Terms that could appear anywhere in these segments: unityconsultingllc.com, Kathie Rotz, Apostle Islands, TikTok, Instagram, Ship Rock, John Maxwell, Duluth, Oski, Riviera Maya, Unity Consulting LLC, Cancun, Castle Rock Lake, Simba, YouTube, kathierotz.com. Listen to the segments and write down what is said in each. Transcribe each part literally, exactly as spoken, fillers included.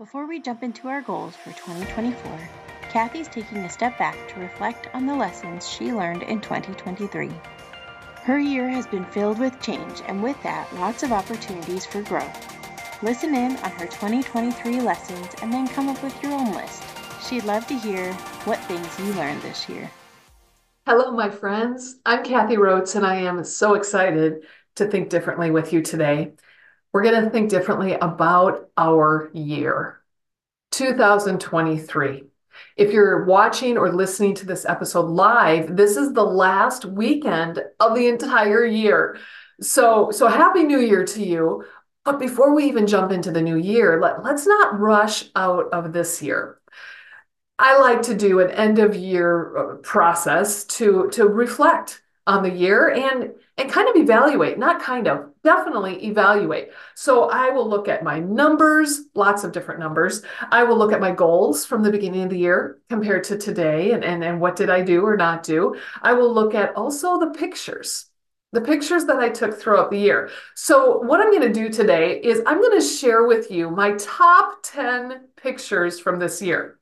Before we jump into our goals for twenty twenty-four, Kathie's taking a step back to reflect on the lessons she learned in twenty twenty-three. Her year has been filled with change, and with that, lots of opportunities for growth. Listen in on her twenty twenty-three lessons and then come up with your own list. She'd love to hear what things you learned this year. Hello, my friends. I'm Kathie Rotz, and I am so excited to think differently with you today. We're going to think differently about our year, two thousand twenty-three. If you're watching or listening to this episode live, this is the last weekend of the entire year. So, so happy New Year to you. But before we even jump into the new year, let, let's not rush out of this year. I like to do an end of year process to, to reflect on the year and, and kind of evaluate, not kind of, definitely evaluate. So I will look at my numbers, lots of different numbers. I will look at my goals from the beginning of the year compared to today and, and, and what did I do or not do. I will look at also the pictures, the pictures that I took throughout the year. So what I'm going to do today is I'm going to share with you my top ten pictures from this year.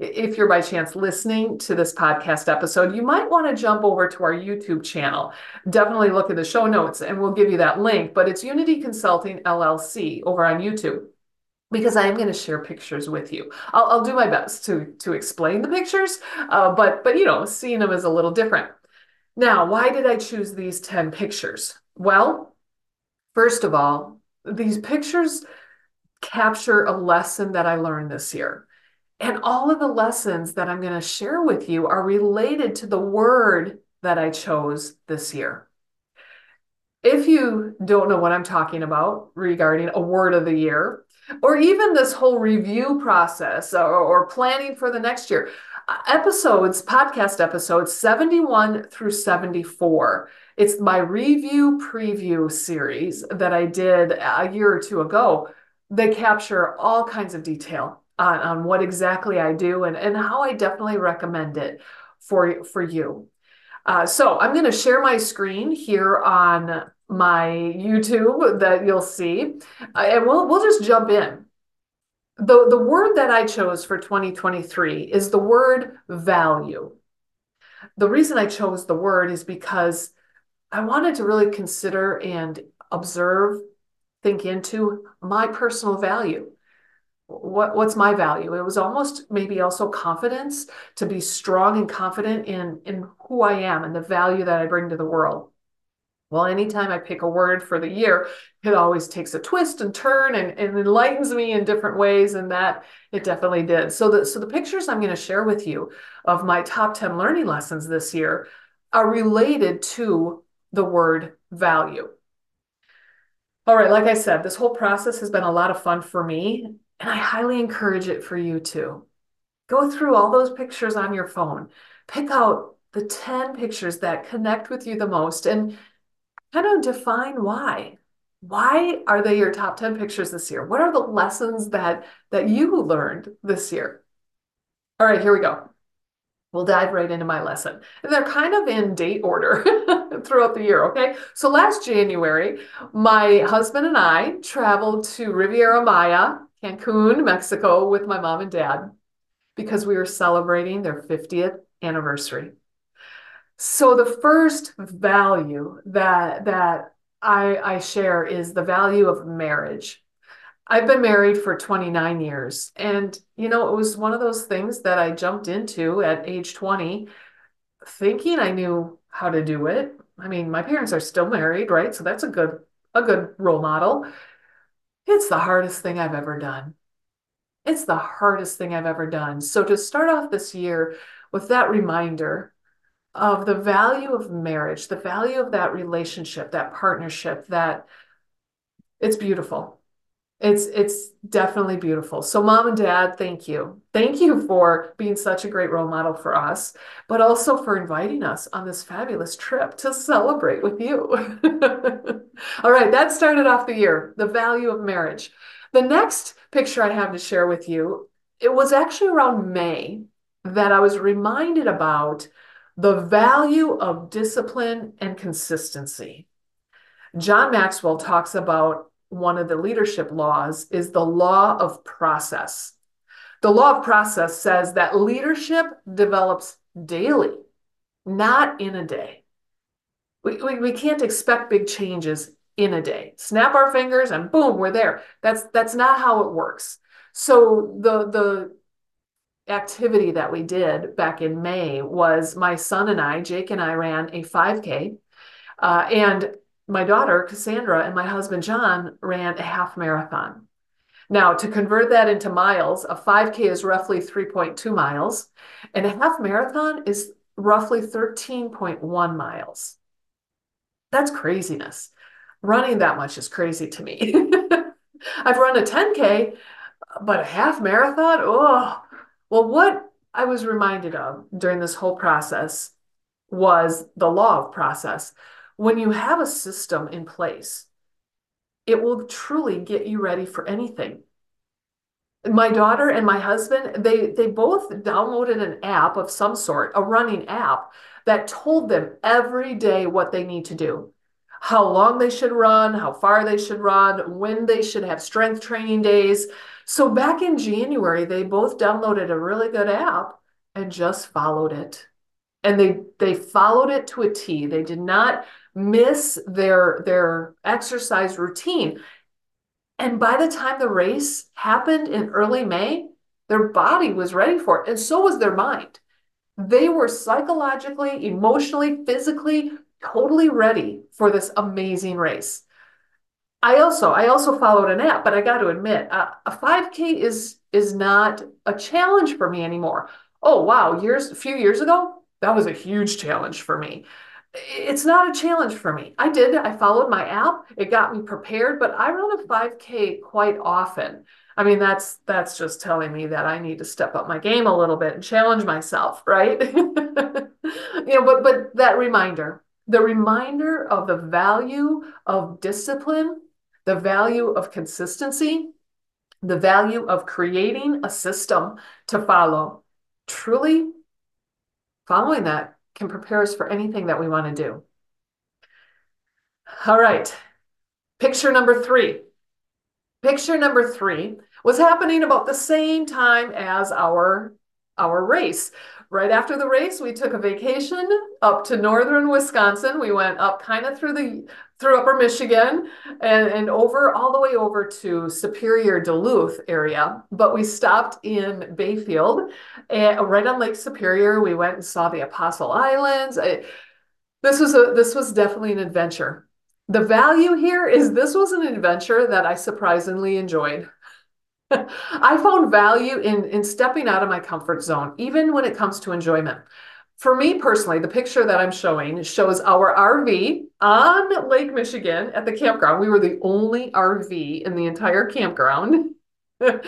If you're by chance listening to this podcast episode, you might want to jump over to our YouTube channel. Definitely look in the show notes and we'll give you that link, but it's Unity Consulting L L C over on YouTube, because I am going to share pictures with you. I'll, I'll do my best to, to explain the pictures, uh, but, but, you know, seeing them is a little different. Now, why did I choose these ten pictures? Well, first of all, these pictures capture a lesson that I learned this year. And all of the lessons that I'm going to share with you are related to the word that I chose this year. If you don't know what I'm talking about regarding a word of the year, or even this whole review process or, or planning for the next year, episodes, podcast episodes seventy-one through seventy-four. It's my review preview series that I did a year or two ago. They capture all kinds of detail On, on what exactly I do and, and how I definitely recommend it for, for you. Uh, so I'm going to share my screen here on my YouTube that you'll see, uh, and we'll, we'll just jump in. The, the word that I chose for twenty twenty-three is the word value. The reason I chose the word is because I wanted to really consider and observe, think into my personal value. What, what's my value? It was almost maybe also confidence, to be strong and confident in, in who I am and the value that I bring to the world. Well, anytime I pick a word for the year, it always takes a twist and turn and, and enlightens me in different ways. And that it definitely did. So the, so the pictures I'm going to share with you of my top ten learning lessons this year are related to the word value. All right. Like I said, this whole process has been a lot of fun for me. And I highly encourage it for you too. Go through all those pictures on your phone. Pick out the ten pictures that connect with you the most and kind of define why. Why are they your top ten pictures this year? What are the lessons that, that you learned this year? All right, here we go. We'll dive right into my lesson. And they're kind of in date order throughout the year, okay? So last January, my husband and I traveled to Riviera Maya, Cancun, Mexico, with my mom and dad, because we were celebrating their fiftieth anniversary. So the first value that, that I, I share is the value of marriage. I've been married for twenty-nine years. And, you know, it was one of those things that I jumped into at age twenty, thinking I knew how to do it. I mean, my parents are still married, right? So that's a good, a good role model. It's the hardest thing I've ever done. It's the hardest thing I've ever done. So to start off this year with that reminder of the value of marriage, the value of that relationship, that partnership, that it's beautiful. It's, it's definitely beautiful. So mom and dad, thank you. Thank you for being such a great role model for us, but also for inviting us on this fabulous trip to celebrate with you. All right. That started off the year, the value of marriage. The next picture I have to share with you, it was actually around May that I was reminded about the value of discipline and consistency. John Maxwell talks about one of the leadership laws is the law of process. The law of process says that leadership develops daily, not in a day. We, we, we can't expect big changes in a day. Snap our fingers and boom, we're there. That's, that's not how it works. So the, the activity that we did back in May was my son and I, Jake and I, ran a five K. Uh, and my daughter, Cassandra, and my husband, John, ran a half marathon. Now, to convert that into miles, a five K is roughly three point two miles, and a half marathon is roughly thirteen point one miles. That's craziness. Running that much is crazy to me. I've run a ten K, but a half marathon? Oh, well, what I was reminded of during this whole process was the law of process. When you have a system in place, it will truly get you ready for anything. My daughter and my husband, they, they both downloaded an app of some sort, a running app that told them every day what they need to do, how long they should run, how far they should run, when they should have strength training days. So back in January, they both downloaded a really good app and just followed it. And they, they followed it to a T. They did not miss their, their exercise routine. And by the time the race happened in early May, their body was ready for it. And so was their mind. They were psychologically, emotionally, physically, totally ready for this amazing race. I also, I also followed an app, but I got to admit, uh, a five K is, is not a challenge for me anymore. Oh, wow. Years, a few years ago, that was a huge challenge for me. It's not a challenge for me. I did. I followed my app. It got me prepared, but I run a five K quite often. I mean, that's, that's just telling me that I need to step up my game a little bit and challenge myself, right? You know, but, but that reminder, the reminder of the value of discipline, the value of consistency, the value of creating a system to follow, truly following that can prepare us for anything that we want to do. All right. Picture number three. Picture number three was happening about the same time as our, our race. Right after the race, we took a vacation up to northern Wisconsin. We went up kind of through the through upper Michigan and, and over all the way over to Superior Duluth area. But we stopped in Bayfield and right on Lake Superior. We went and saw the Apostle Islands. I, this was a this was definitely an adventure. The value here is this was an adventure that I surprisingly enjoyed. I found value in, in stepping out of my comfort zone, even when it comes to enjoyment. For me personally, the picture that I'm showing shows our R V on Lake Michigan at the campground. We were the only R V in the entire campground. There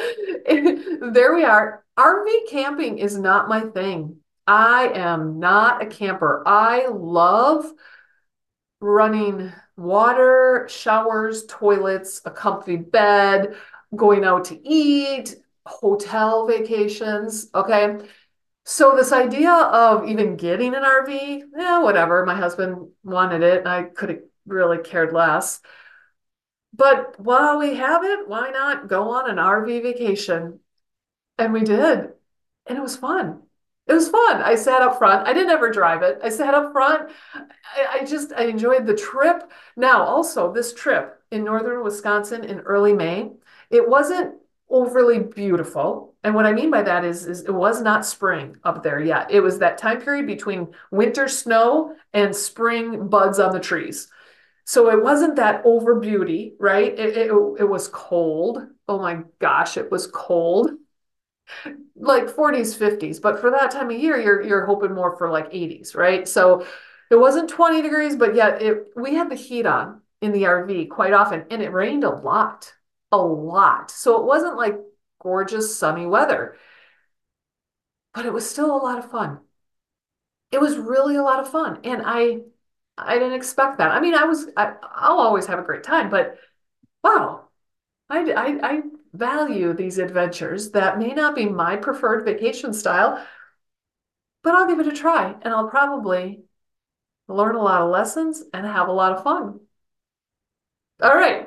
we are. R V camping is not my thing. I am not a camper. I love running water, showers, toilets, a comfy bed, going out to eat, hotel vacations, okay? So this idea of even getting an R V, yeah, whatever, my husband wanted it, and I could have really cared less. But while we have it, why not go on an R V vacation? And we did, and it was fun. It was fun. I sat up front. I didn't ever drive it. I sat up front. I, I just, I enjoyed the trip. Now, also, this trip in northern Wisconsin in early May, it wasn't overly beautiful. And what I mean by that is, is it was not spring up there yet. It was that time period between winter snow and spring buds on the trees. So it wasn't that over beauty, right? It, it, it was cold. Oh my gosh, it was cold. Like forties, fifties. But for that time of year, you're, you're hoping more for like eighties, right? So it wasn't twenty degrees, but yet it, we had the heat on in the R V quite often, and it rained a lot. A lot. So it wasn't like gorgeous sunny weather, but it was still a lot of fun. It was really a lot of fun. And I, I didn't expect that. I mean, I was, I, I'll always have a great time, but wow, I, I, I value these adventures that may not be my preferred vacation style, but I'll give it a try and I'll probably learn a lot of lessons and have a lot of fun. All right.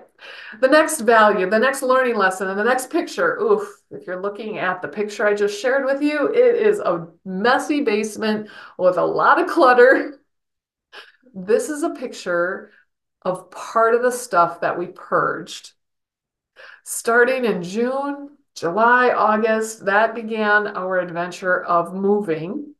The next value, the next learning lesson, and the next picture. Oof, if you're looking at the picture I just shared with you, it is a messy basement with a lot of clutter. This is a picture of part of the stuff that we purged. Starting in June, July, August, that began our adventure of moving.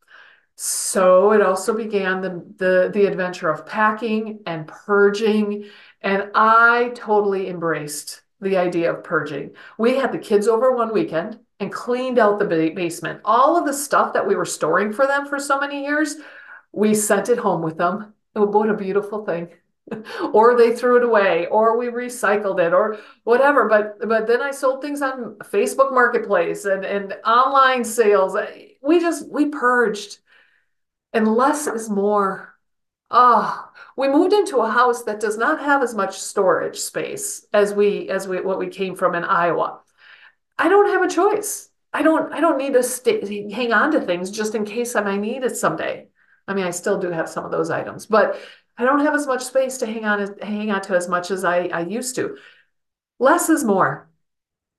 So it also began the, the, the adventure of packing and purging. And I totally embraced the idea of purging. We had the kids over one weekend and cleaned out the ba- basement. All of the stuff that we were storing for them for so many years, we sent it home with them. Oh, what a beautiful thing. Or they threw it away, or we recycled it, or whatever. But but then I sold things on Facebook Marketplace and, and online sales. We just, we purged. And less is more. Oh, we moved into a house that does not have as much storage space as we as we what we came from in Iowa. I don't have a choice. I don't I don't need to stay, hang on to things just in case I might need it someday. I mean, I still do have some of those items, but I don't have as much space to hang on hang on to as much as I, I used to. Less is more.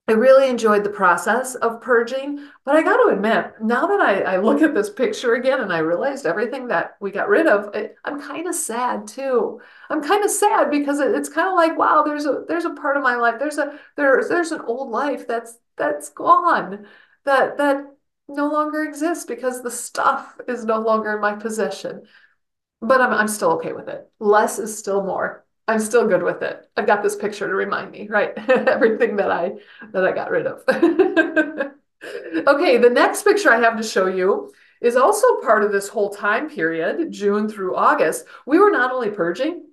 I really enjoyed the process of purging, but I got to admit, now that I, I look at this picture again and I realized everything that we got rid of, it, I'm kind of sad too. I'm kind of sad because it, it's kind of like, wow, there's a there's a part of my life, there's a there's there's an old life that's that's gone, that that no longer exists because the stuff is no longer in my possession. But I'm I'm still okay with it. Less is still more. I'm still good with it. I've got this picture to remind me, right? Everything that I that I got rid of. Okay, the next picture I have to show you is also part of this whole time period, June through August. We were not only purging,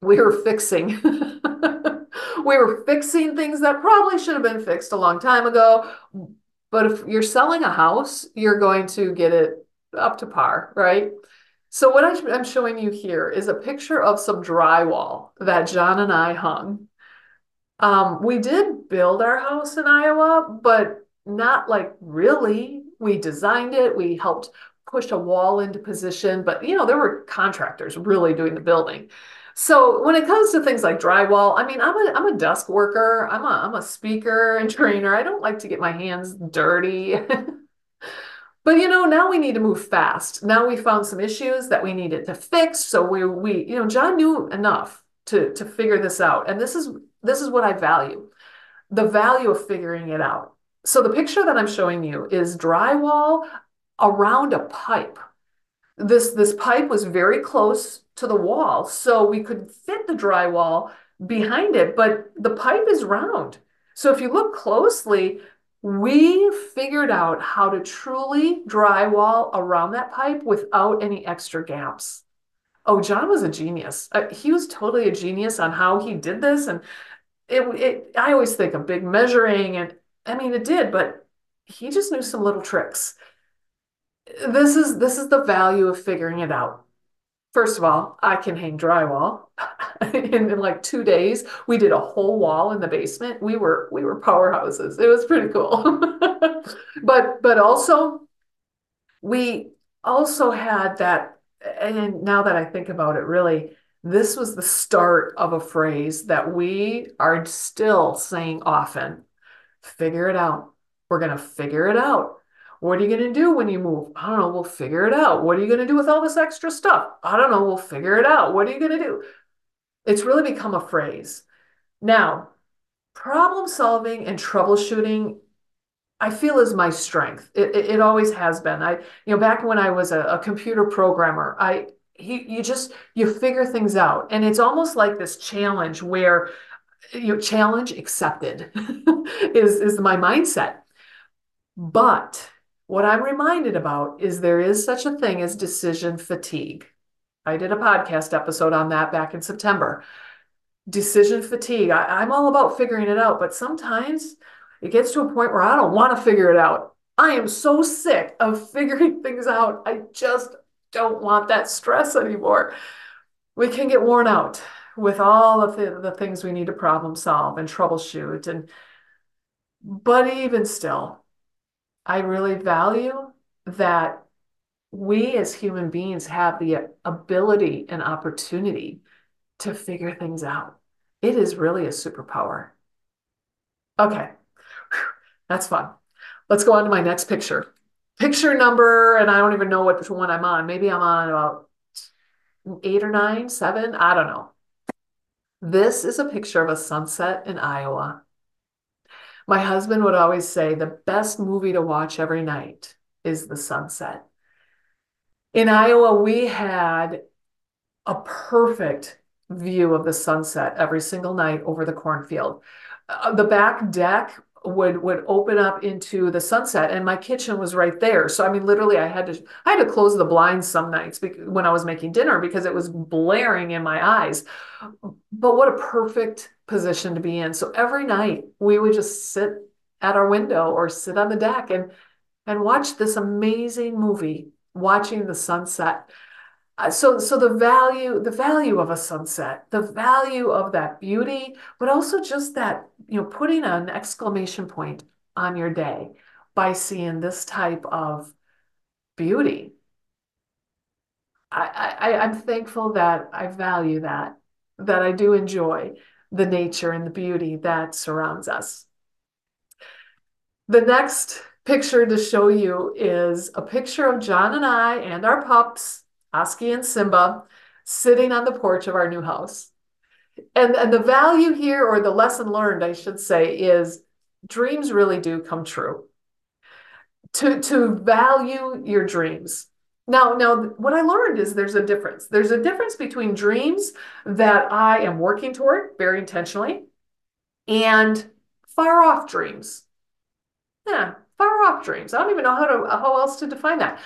we were fixing. We were fixing things that probably should have been fixed a long time ago. But if you're selling a house, you're going to get it up to par, right? So what I, I'm showing you here is a picture of some drywall that John and I hung. Um, we did build our house in Iowa, but not like really. We designed it. We helped push a wall into position, but you know, there were contractors really doing the building. So when it comes to things like drywall, I mean, I'm a, I'm a desk worker. I'm a, I'm a speaker and trainer. I don't like to get my hands dirty. But, you know, now we need to move fast. Now we found some issues that we needed to fix. So we, we you know, John knew enough to, to figure this out. And this is, this is what I value, the value of figuring it out. So the picture that I'm showing you is drywall around a pipe. This, this pipe was very close to the wall, so we could fit the drywall behind it, but the pipe is round. So if you look closely, we figured out how to truly drywall around that pipe without any extra gaps. Oh, John was a genius. Uh, he was totally a genius on how he did this. And it, it, I always think of big measuring. And I mean, it did, but he just knew some little tricks. This is, this is the value of figuring it out. First of all, I can hang drywall in, in like two days. We did a whole wall in the basement. We were we were powerhouses. It was pretty cool. But but also, we also had that. And now that I think about it, really, this was the start of a phrase that we are still saying often. Figure it out. We're going to figure it out. What are you going to do when you move? I don't know. We'll figure it out. What are you going to do with all this extra stuff? I don't know. We'll figure it out. What are you going to do? It's really become a phrase. Now, problem solving and troubleshooting, I feel, is my strength. It, it, it always has been. I, you know, back when I was a, a computer programmer, I, you, you just, you figure things out. And it's almost like this challenge where, you know, challenge accepted is, is my mindset. But what I'm reminded about is there is such a thing as decision fatigue. I did a podcast episode on that back in September. Decision fatigue. I, I'm all about figuring it out, but sometimes it gets to a point where I don't want to figure it out. I am so sick of figuring things out. I just don't want that stress anymore. We can get worn out with all of the, the things we need to problem solve and troubleshoot. And, but even still, I really value that we as human beings have the ability and opportunity to figure things out. It is really a superpower. Okay, that's fun. Let's go on to my next picture. Picture number, and I don't even know what one I'm on. Maybe I'm on about eight or nine, seven, I don't know. This is a picture of a sunset in Iowa. My husband would always say the best movie to watch every night is the sunset. In Iowa, we had a perfect view of the sunset every single night over the cornfield. Uh, the back deck would would open up into the sunset, and my kitchen was right there. So I mean, literally, I had to I had to close the blinds some nights when I was making dinner because it was blaring in my eyes. But what a perfect position to be in! So every night we would just sit at our window or sit on the deck and and watch this amazing movie, watching the sunset. Uh, so, so the value, the value of a sunset, the value of that beauty, but also just that, you know, putting an exclamation point on your day by seeing this type of beauty. I, I, I'm thankful that I value that, that I do enjoy the nature and the beauty that surrounds us. The next picture to show you is a picture of John and I and our pups, Oski and Simba, sitting on the porch of our new house. And, and the value here, or the lesson learned, I should say, is dreams really do come true. To, to value your dreams. Now, now, what I learned is there's a difference. There's a difference between dreams that I am working toward very intentionally and far-off dreams. Yeah, far-off dreams. I don't even know how to how else to define that.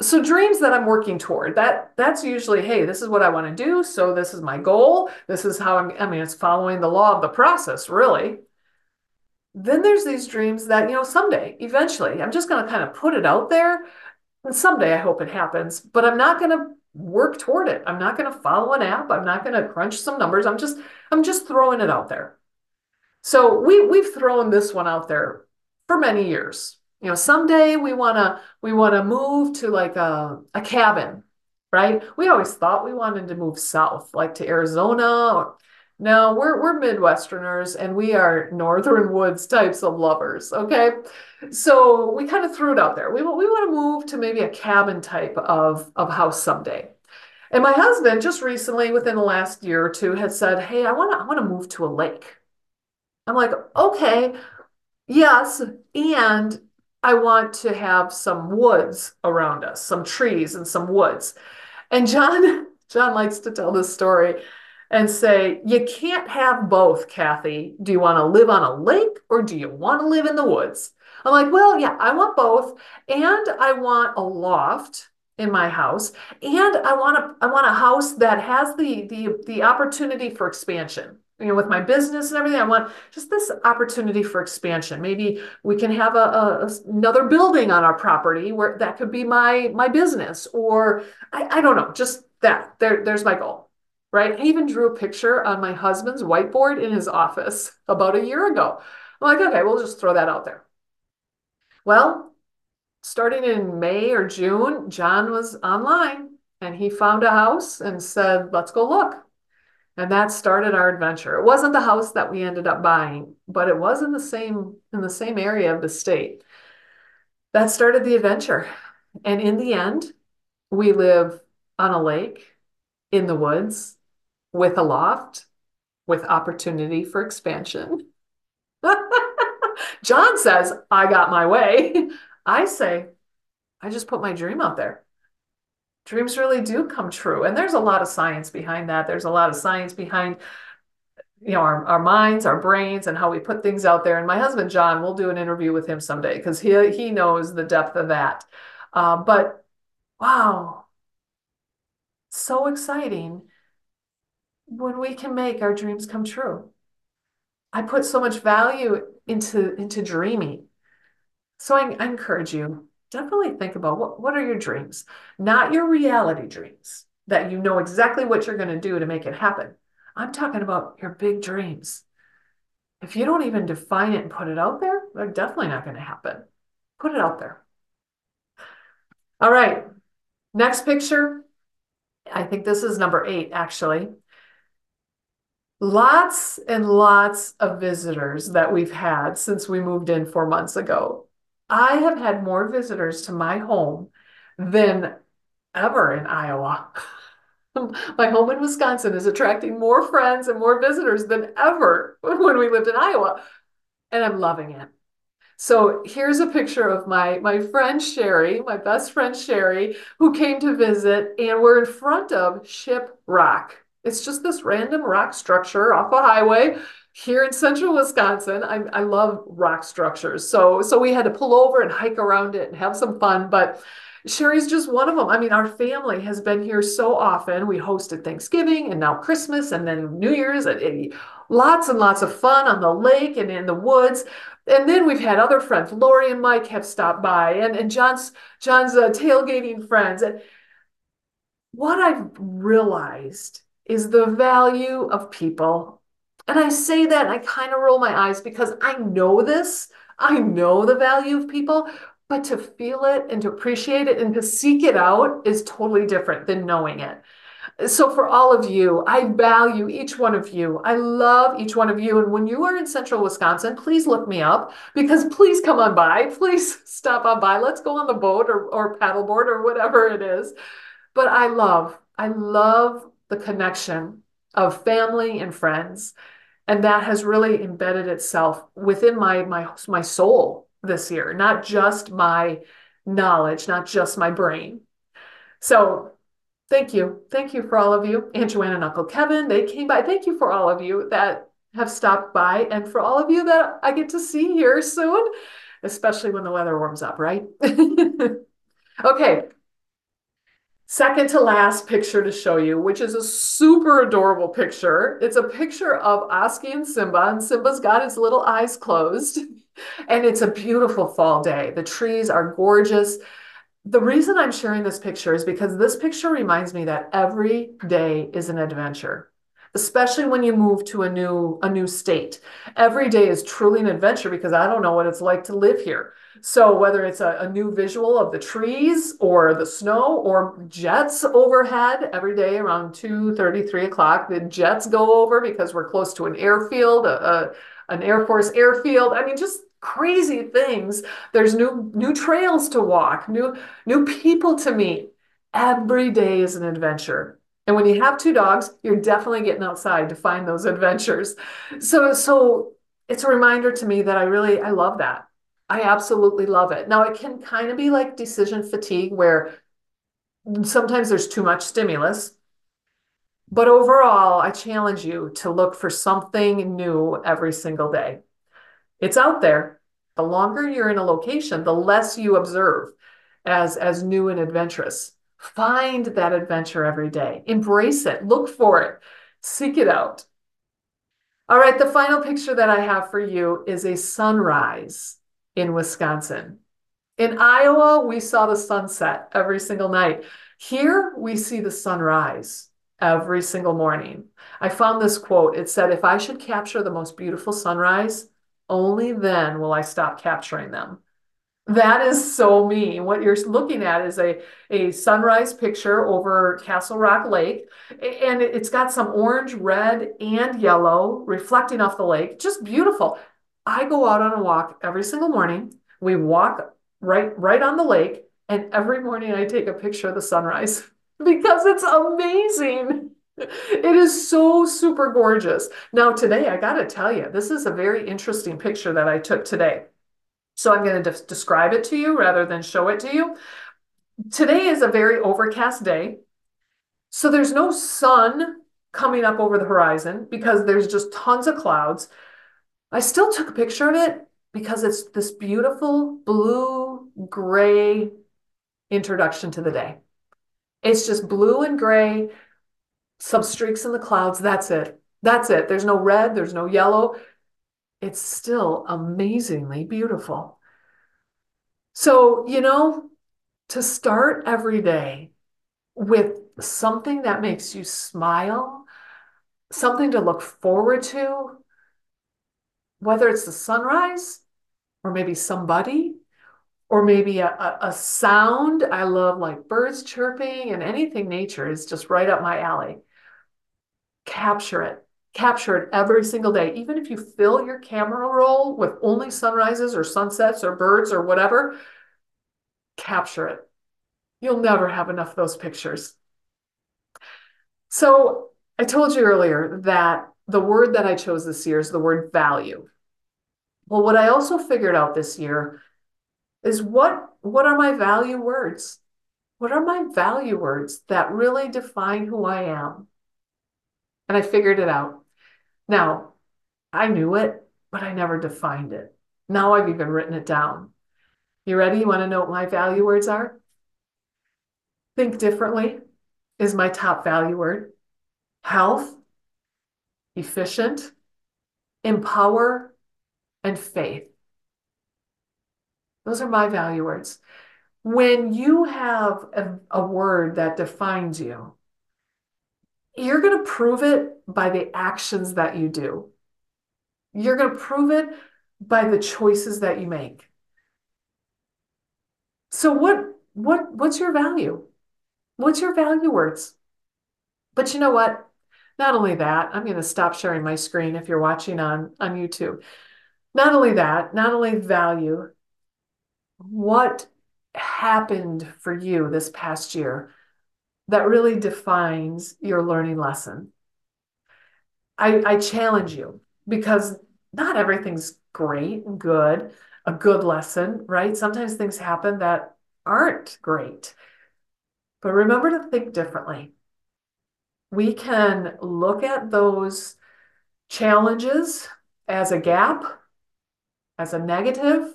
So dreams that I'm working toward, that that's usually, hey, this is what I want to do. So this is my goal. This is how I'm, I mean, it's following the law of the process, really. Then there's these dreams that, you know, someday, eventually, I'm just going to kind of put it out there. And someday I hope it happens, but I'm not going to work toward it. I'm not going to follow an app. I'm not going to crunch some numbers. I'm just, I'm just throwing it out there. So we, we've thrown this one out there for many years. You know, someday we want to we want to move to like a, a cabin, right? We always thought we wanted to move south, like to Arizona. Or, no, we're, we're Midwesterners, and we are Northern Woods types of lovers, okay? So we kind of threw it out there. We, we want to move to maybe a cabin type of, of house someday. And my husband just recently, within the last year or two, had said, hey, I want to I want to move to a lake. I'm like, okay, yes, and I want to have some woods around us, some trees and some woods. And John, John likes to tell this story and say, you can't have both, Kathie. Do you want to live on a lake or do you want to live in the woods? I'm like, well, yeah, I want both. And I want a loft in my house. And I want a, I want a house that has the, the, the opportunity for expansion. You know, with my business and everything, I want just this opportunity for expansion. Maybe we can have a, a another building on our property where that could be my my business, or I, I don't know, just that. There, there's my goal, right? I even drew a picture on my husband's whiteboard in his office about a year ago. I'm like, okay, we'll just throw that out there. Well, starting in May or June, John was online and he found a house and said, let's go look. And that started our adventure. It wasn't the house that we ended up buying, but it was in the same in the same area of the state. That started the adventure. And in the end, we live on a lake, in the woods, with a loft, with opportunity for expansion. John says, I got my way. I say, I just put my dream out there. Dreams really do come true. And there's a lot of science behind that. There's a lot of science behind, you know, our, our minds, our brains, and how we put things out there. And my husband, John, we'll do an interview with him someday because he, he knows the depth of that. Uh, but wow, so exciting when we can make our dreams come true. I put so much value into, into dreaming. So I, I encourage you. Definitely think about what, what are your dreams, not your reality dreams that you know exactly what you're going to do to make it happen. I'm talking about your big dreams. If you don't even define it and put it out there, they're definitely not going to happen. Put it out there. All right. Next picture. I think this is number eight, actually. lots and lots of visitors that we've had since we moved in four months ago. I have had more visitors to my home than ever in Iowa. My home in Wisconsin is attracting more friends and more visitors than ever when we lived in Iowa, and I'm loving it. So here's a picture of my, my friend Sherry, my best friend Sherry, who came to visit, and we're in front of Ship Rock. It's just this random rock structure off a highway here in central Wisconsin. I, I love rock structures. So, so we had to pull over and hike around it and have some fun, but Sherry's just one of them. I mean, our family has been here so often. We hosted Thanksgiving and now Christmas and then New Year's, and, and lots and lots of fun on the lake and in the woods. And then we've had other friends. Lori and Mike have stopped by, and, and John's, John's uh, tailgating friends. And what I've realized is the value of people. And I say that and I kind of roll my eyes because I know this. I know the value of people. But to feel it and to appreciate it and to seek it out is totally different than knowing it. So for all of you, I value each one of you. I love each one of you. And when you are in central Wisconsin, please look me up, because please come on by. Please stop on by. Let's go on the boat or, or paddleboard or whatever it is. But I love, I love the connection of family and friends. And that has really embedded itself within my, my, my soul this year, not just my knowledge, not just my brain. So thank you. Thank you for all of you. Aunt Joanne and Uncle Kevin, they came by. Thank you for all of you that have stopped by, and for all of you that I get to see here soon, especially when the weather warms up, right? Okay. Second to last picture to show you, which is a super adorable picture. It's a picture of Oski and Simba, and Simba's got his little eyes closed. And it's a beautiful fall day. The trees are gorgeous. The reason I'm sharing this picture is because this picture reminds me that every day is an adventure, especially when you move to a new, a new state. Every day is truly an adventure because I don't know what it's like to live here. So whether it's a, a new visual of the trees or the snow or jets overhead every day around two thirty, three o'clock, the jets go over because we're close to an airfield, a, a, an Air Force airfield. I mean, just crazy things. There's new new trails to walk, new new people to meet. Every day is an adventure. And when you have two dogs, you're definitely getting outside to find those adventures. So so it's a reminder to me that I really I love that. I absolutely love it. Now, it can kind of be like decision fatigue, where sometimes there's too much stimulus. But overall, I challenge you to look for something new every single day. It's out there. The longer you're in a location, the less you observe as, as new and adventurous. Find that adventure every day. Embrace it. Look for it. Seek it out. All right, the final picture that I have for you is a sunrise in Wisconsin. In Iowa, we saw the sunset every single night. Here, we see the sunrise every single morning. I found this quote. It said, "If I should capture the most beautiful sunrise, only then will I stop capturing them." That is so me. What you're looking at is a, a sunrise picture over Castle Rock Lake, and it's got some orange, red, and yellow reflecting off the lake. Just beautiful. I go out on a walk every single morning. We walk right, right on the lake, and every morning I take a picture of the sunrise because it's amazing. It is so super gorgeous. Now today, I got to tell you, this is a very interesting picture that I took today. So I'm going to de- describe it to you rather than show it to you. Today is a very overcast day. So there's no sun coming up over the horizon because there's just tons of clouds. I still took a picture of it because it's this beautiful blue gray introduction to the day. It's just blue and gray, some streaks in the clouds. That's it. That's it. There's no red. There's no yellow. It's still amazingly beautiful. So, you know, to start every day with something that makes you smile, something to look forward to, whether it's the sunrise or maybe somebody or maybe a, a, a sound. I love like birds chirping, and anything nature is just right up my alley. Capture it. captured every single day. Even if you fill your camera roll with only sunrises or sunsets or birds or whatever, capture it. You'll never have enough of those pictures. So I told you earlier that the word that I chose this year is the word value. Well, what I also figured out this year is what, what are my value words? What are my value words that really define who I am? And I figured it out. Now, I knew it, but I never defined it. Now I've even written it down. You ready? You want to know what my value words are? Think differently is my top value word. Health, efficient, empower, and faith. Those are my value words. When you have a, a word that defines you, you're going to prove it by the actions that you do. You're going to prove it by the choices that you make. So what, what, what's your value? What's your value words? But you know what? Not only that, I'm going to stop sharing my screen if you're watching on, on YouTube. Not only that, not only value, what happened for you this past year that really defines your learning lesson? I, I challenge you, because not everything's great and good, a good lesson, right? Sometimes things happen that aren't great. But remember to think differently. We can look at those challenges as a gap, as a negative,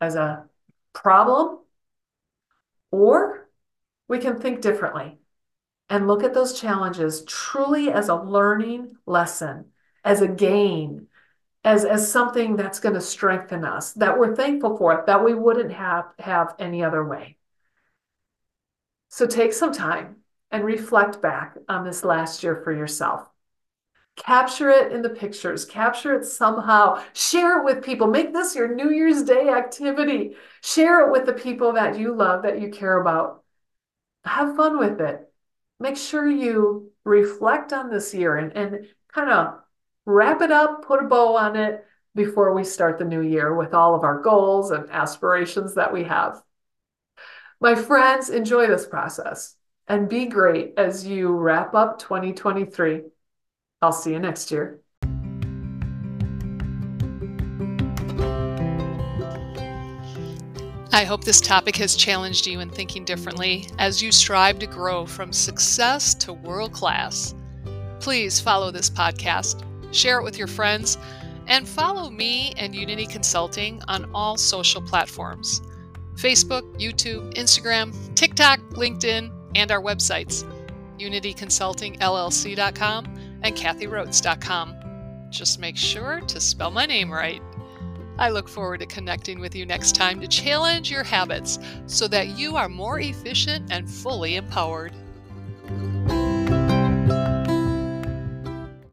as a problem, or we can think differently and look at those challenges truly as a learning lesson, as a gain, as, as something that's going to strengthen us, that we're thankful for, that we wouldn't have, have any other way. So take some time and reflect back on this last year for yourself. Capture it in the pictures. Capture it somehow. Share it with people. Make this your New Year's Day activity. Share it with the people that you love, that you care about. Have fun with it. Make sure you reflect on this year and, and kind of wrap it up, put a bow on it before we start the new year with all of our goals and aspirations that we have. My friends, enjoy this process and be great as you wrap up twenty twenty-three. I'll see you next year. I hope this topic has challenged you in thinking differently as you strive to grow from success to world class. Please follow this podcast, share it with your friends, and follow me and Unity Consulting on all social platforms: Facebook, YouTube, Instagram, TikTok, LinkedIn, and our websites, unity consulting l l c dot com and kathie rotz dot com. Just make sure to spell my name right. I look forward to connecting with you next time to challenge your habits so that you are more efficient and fully empowered.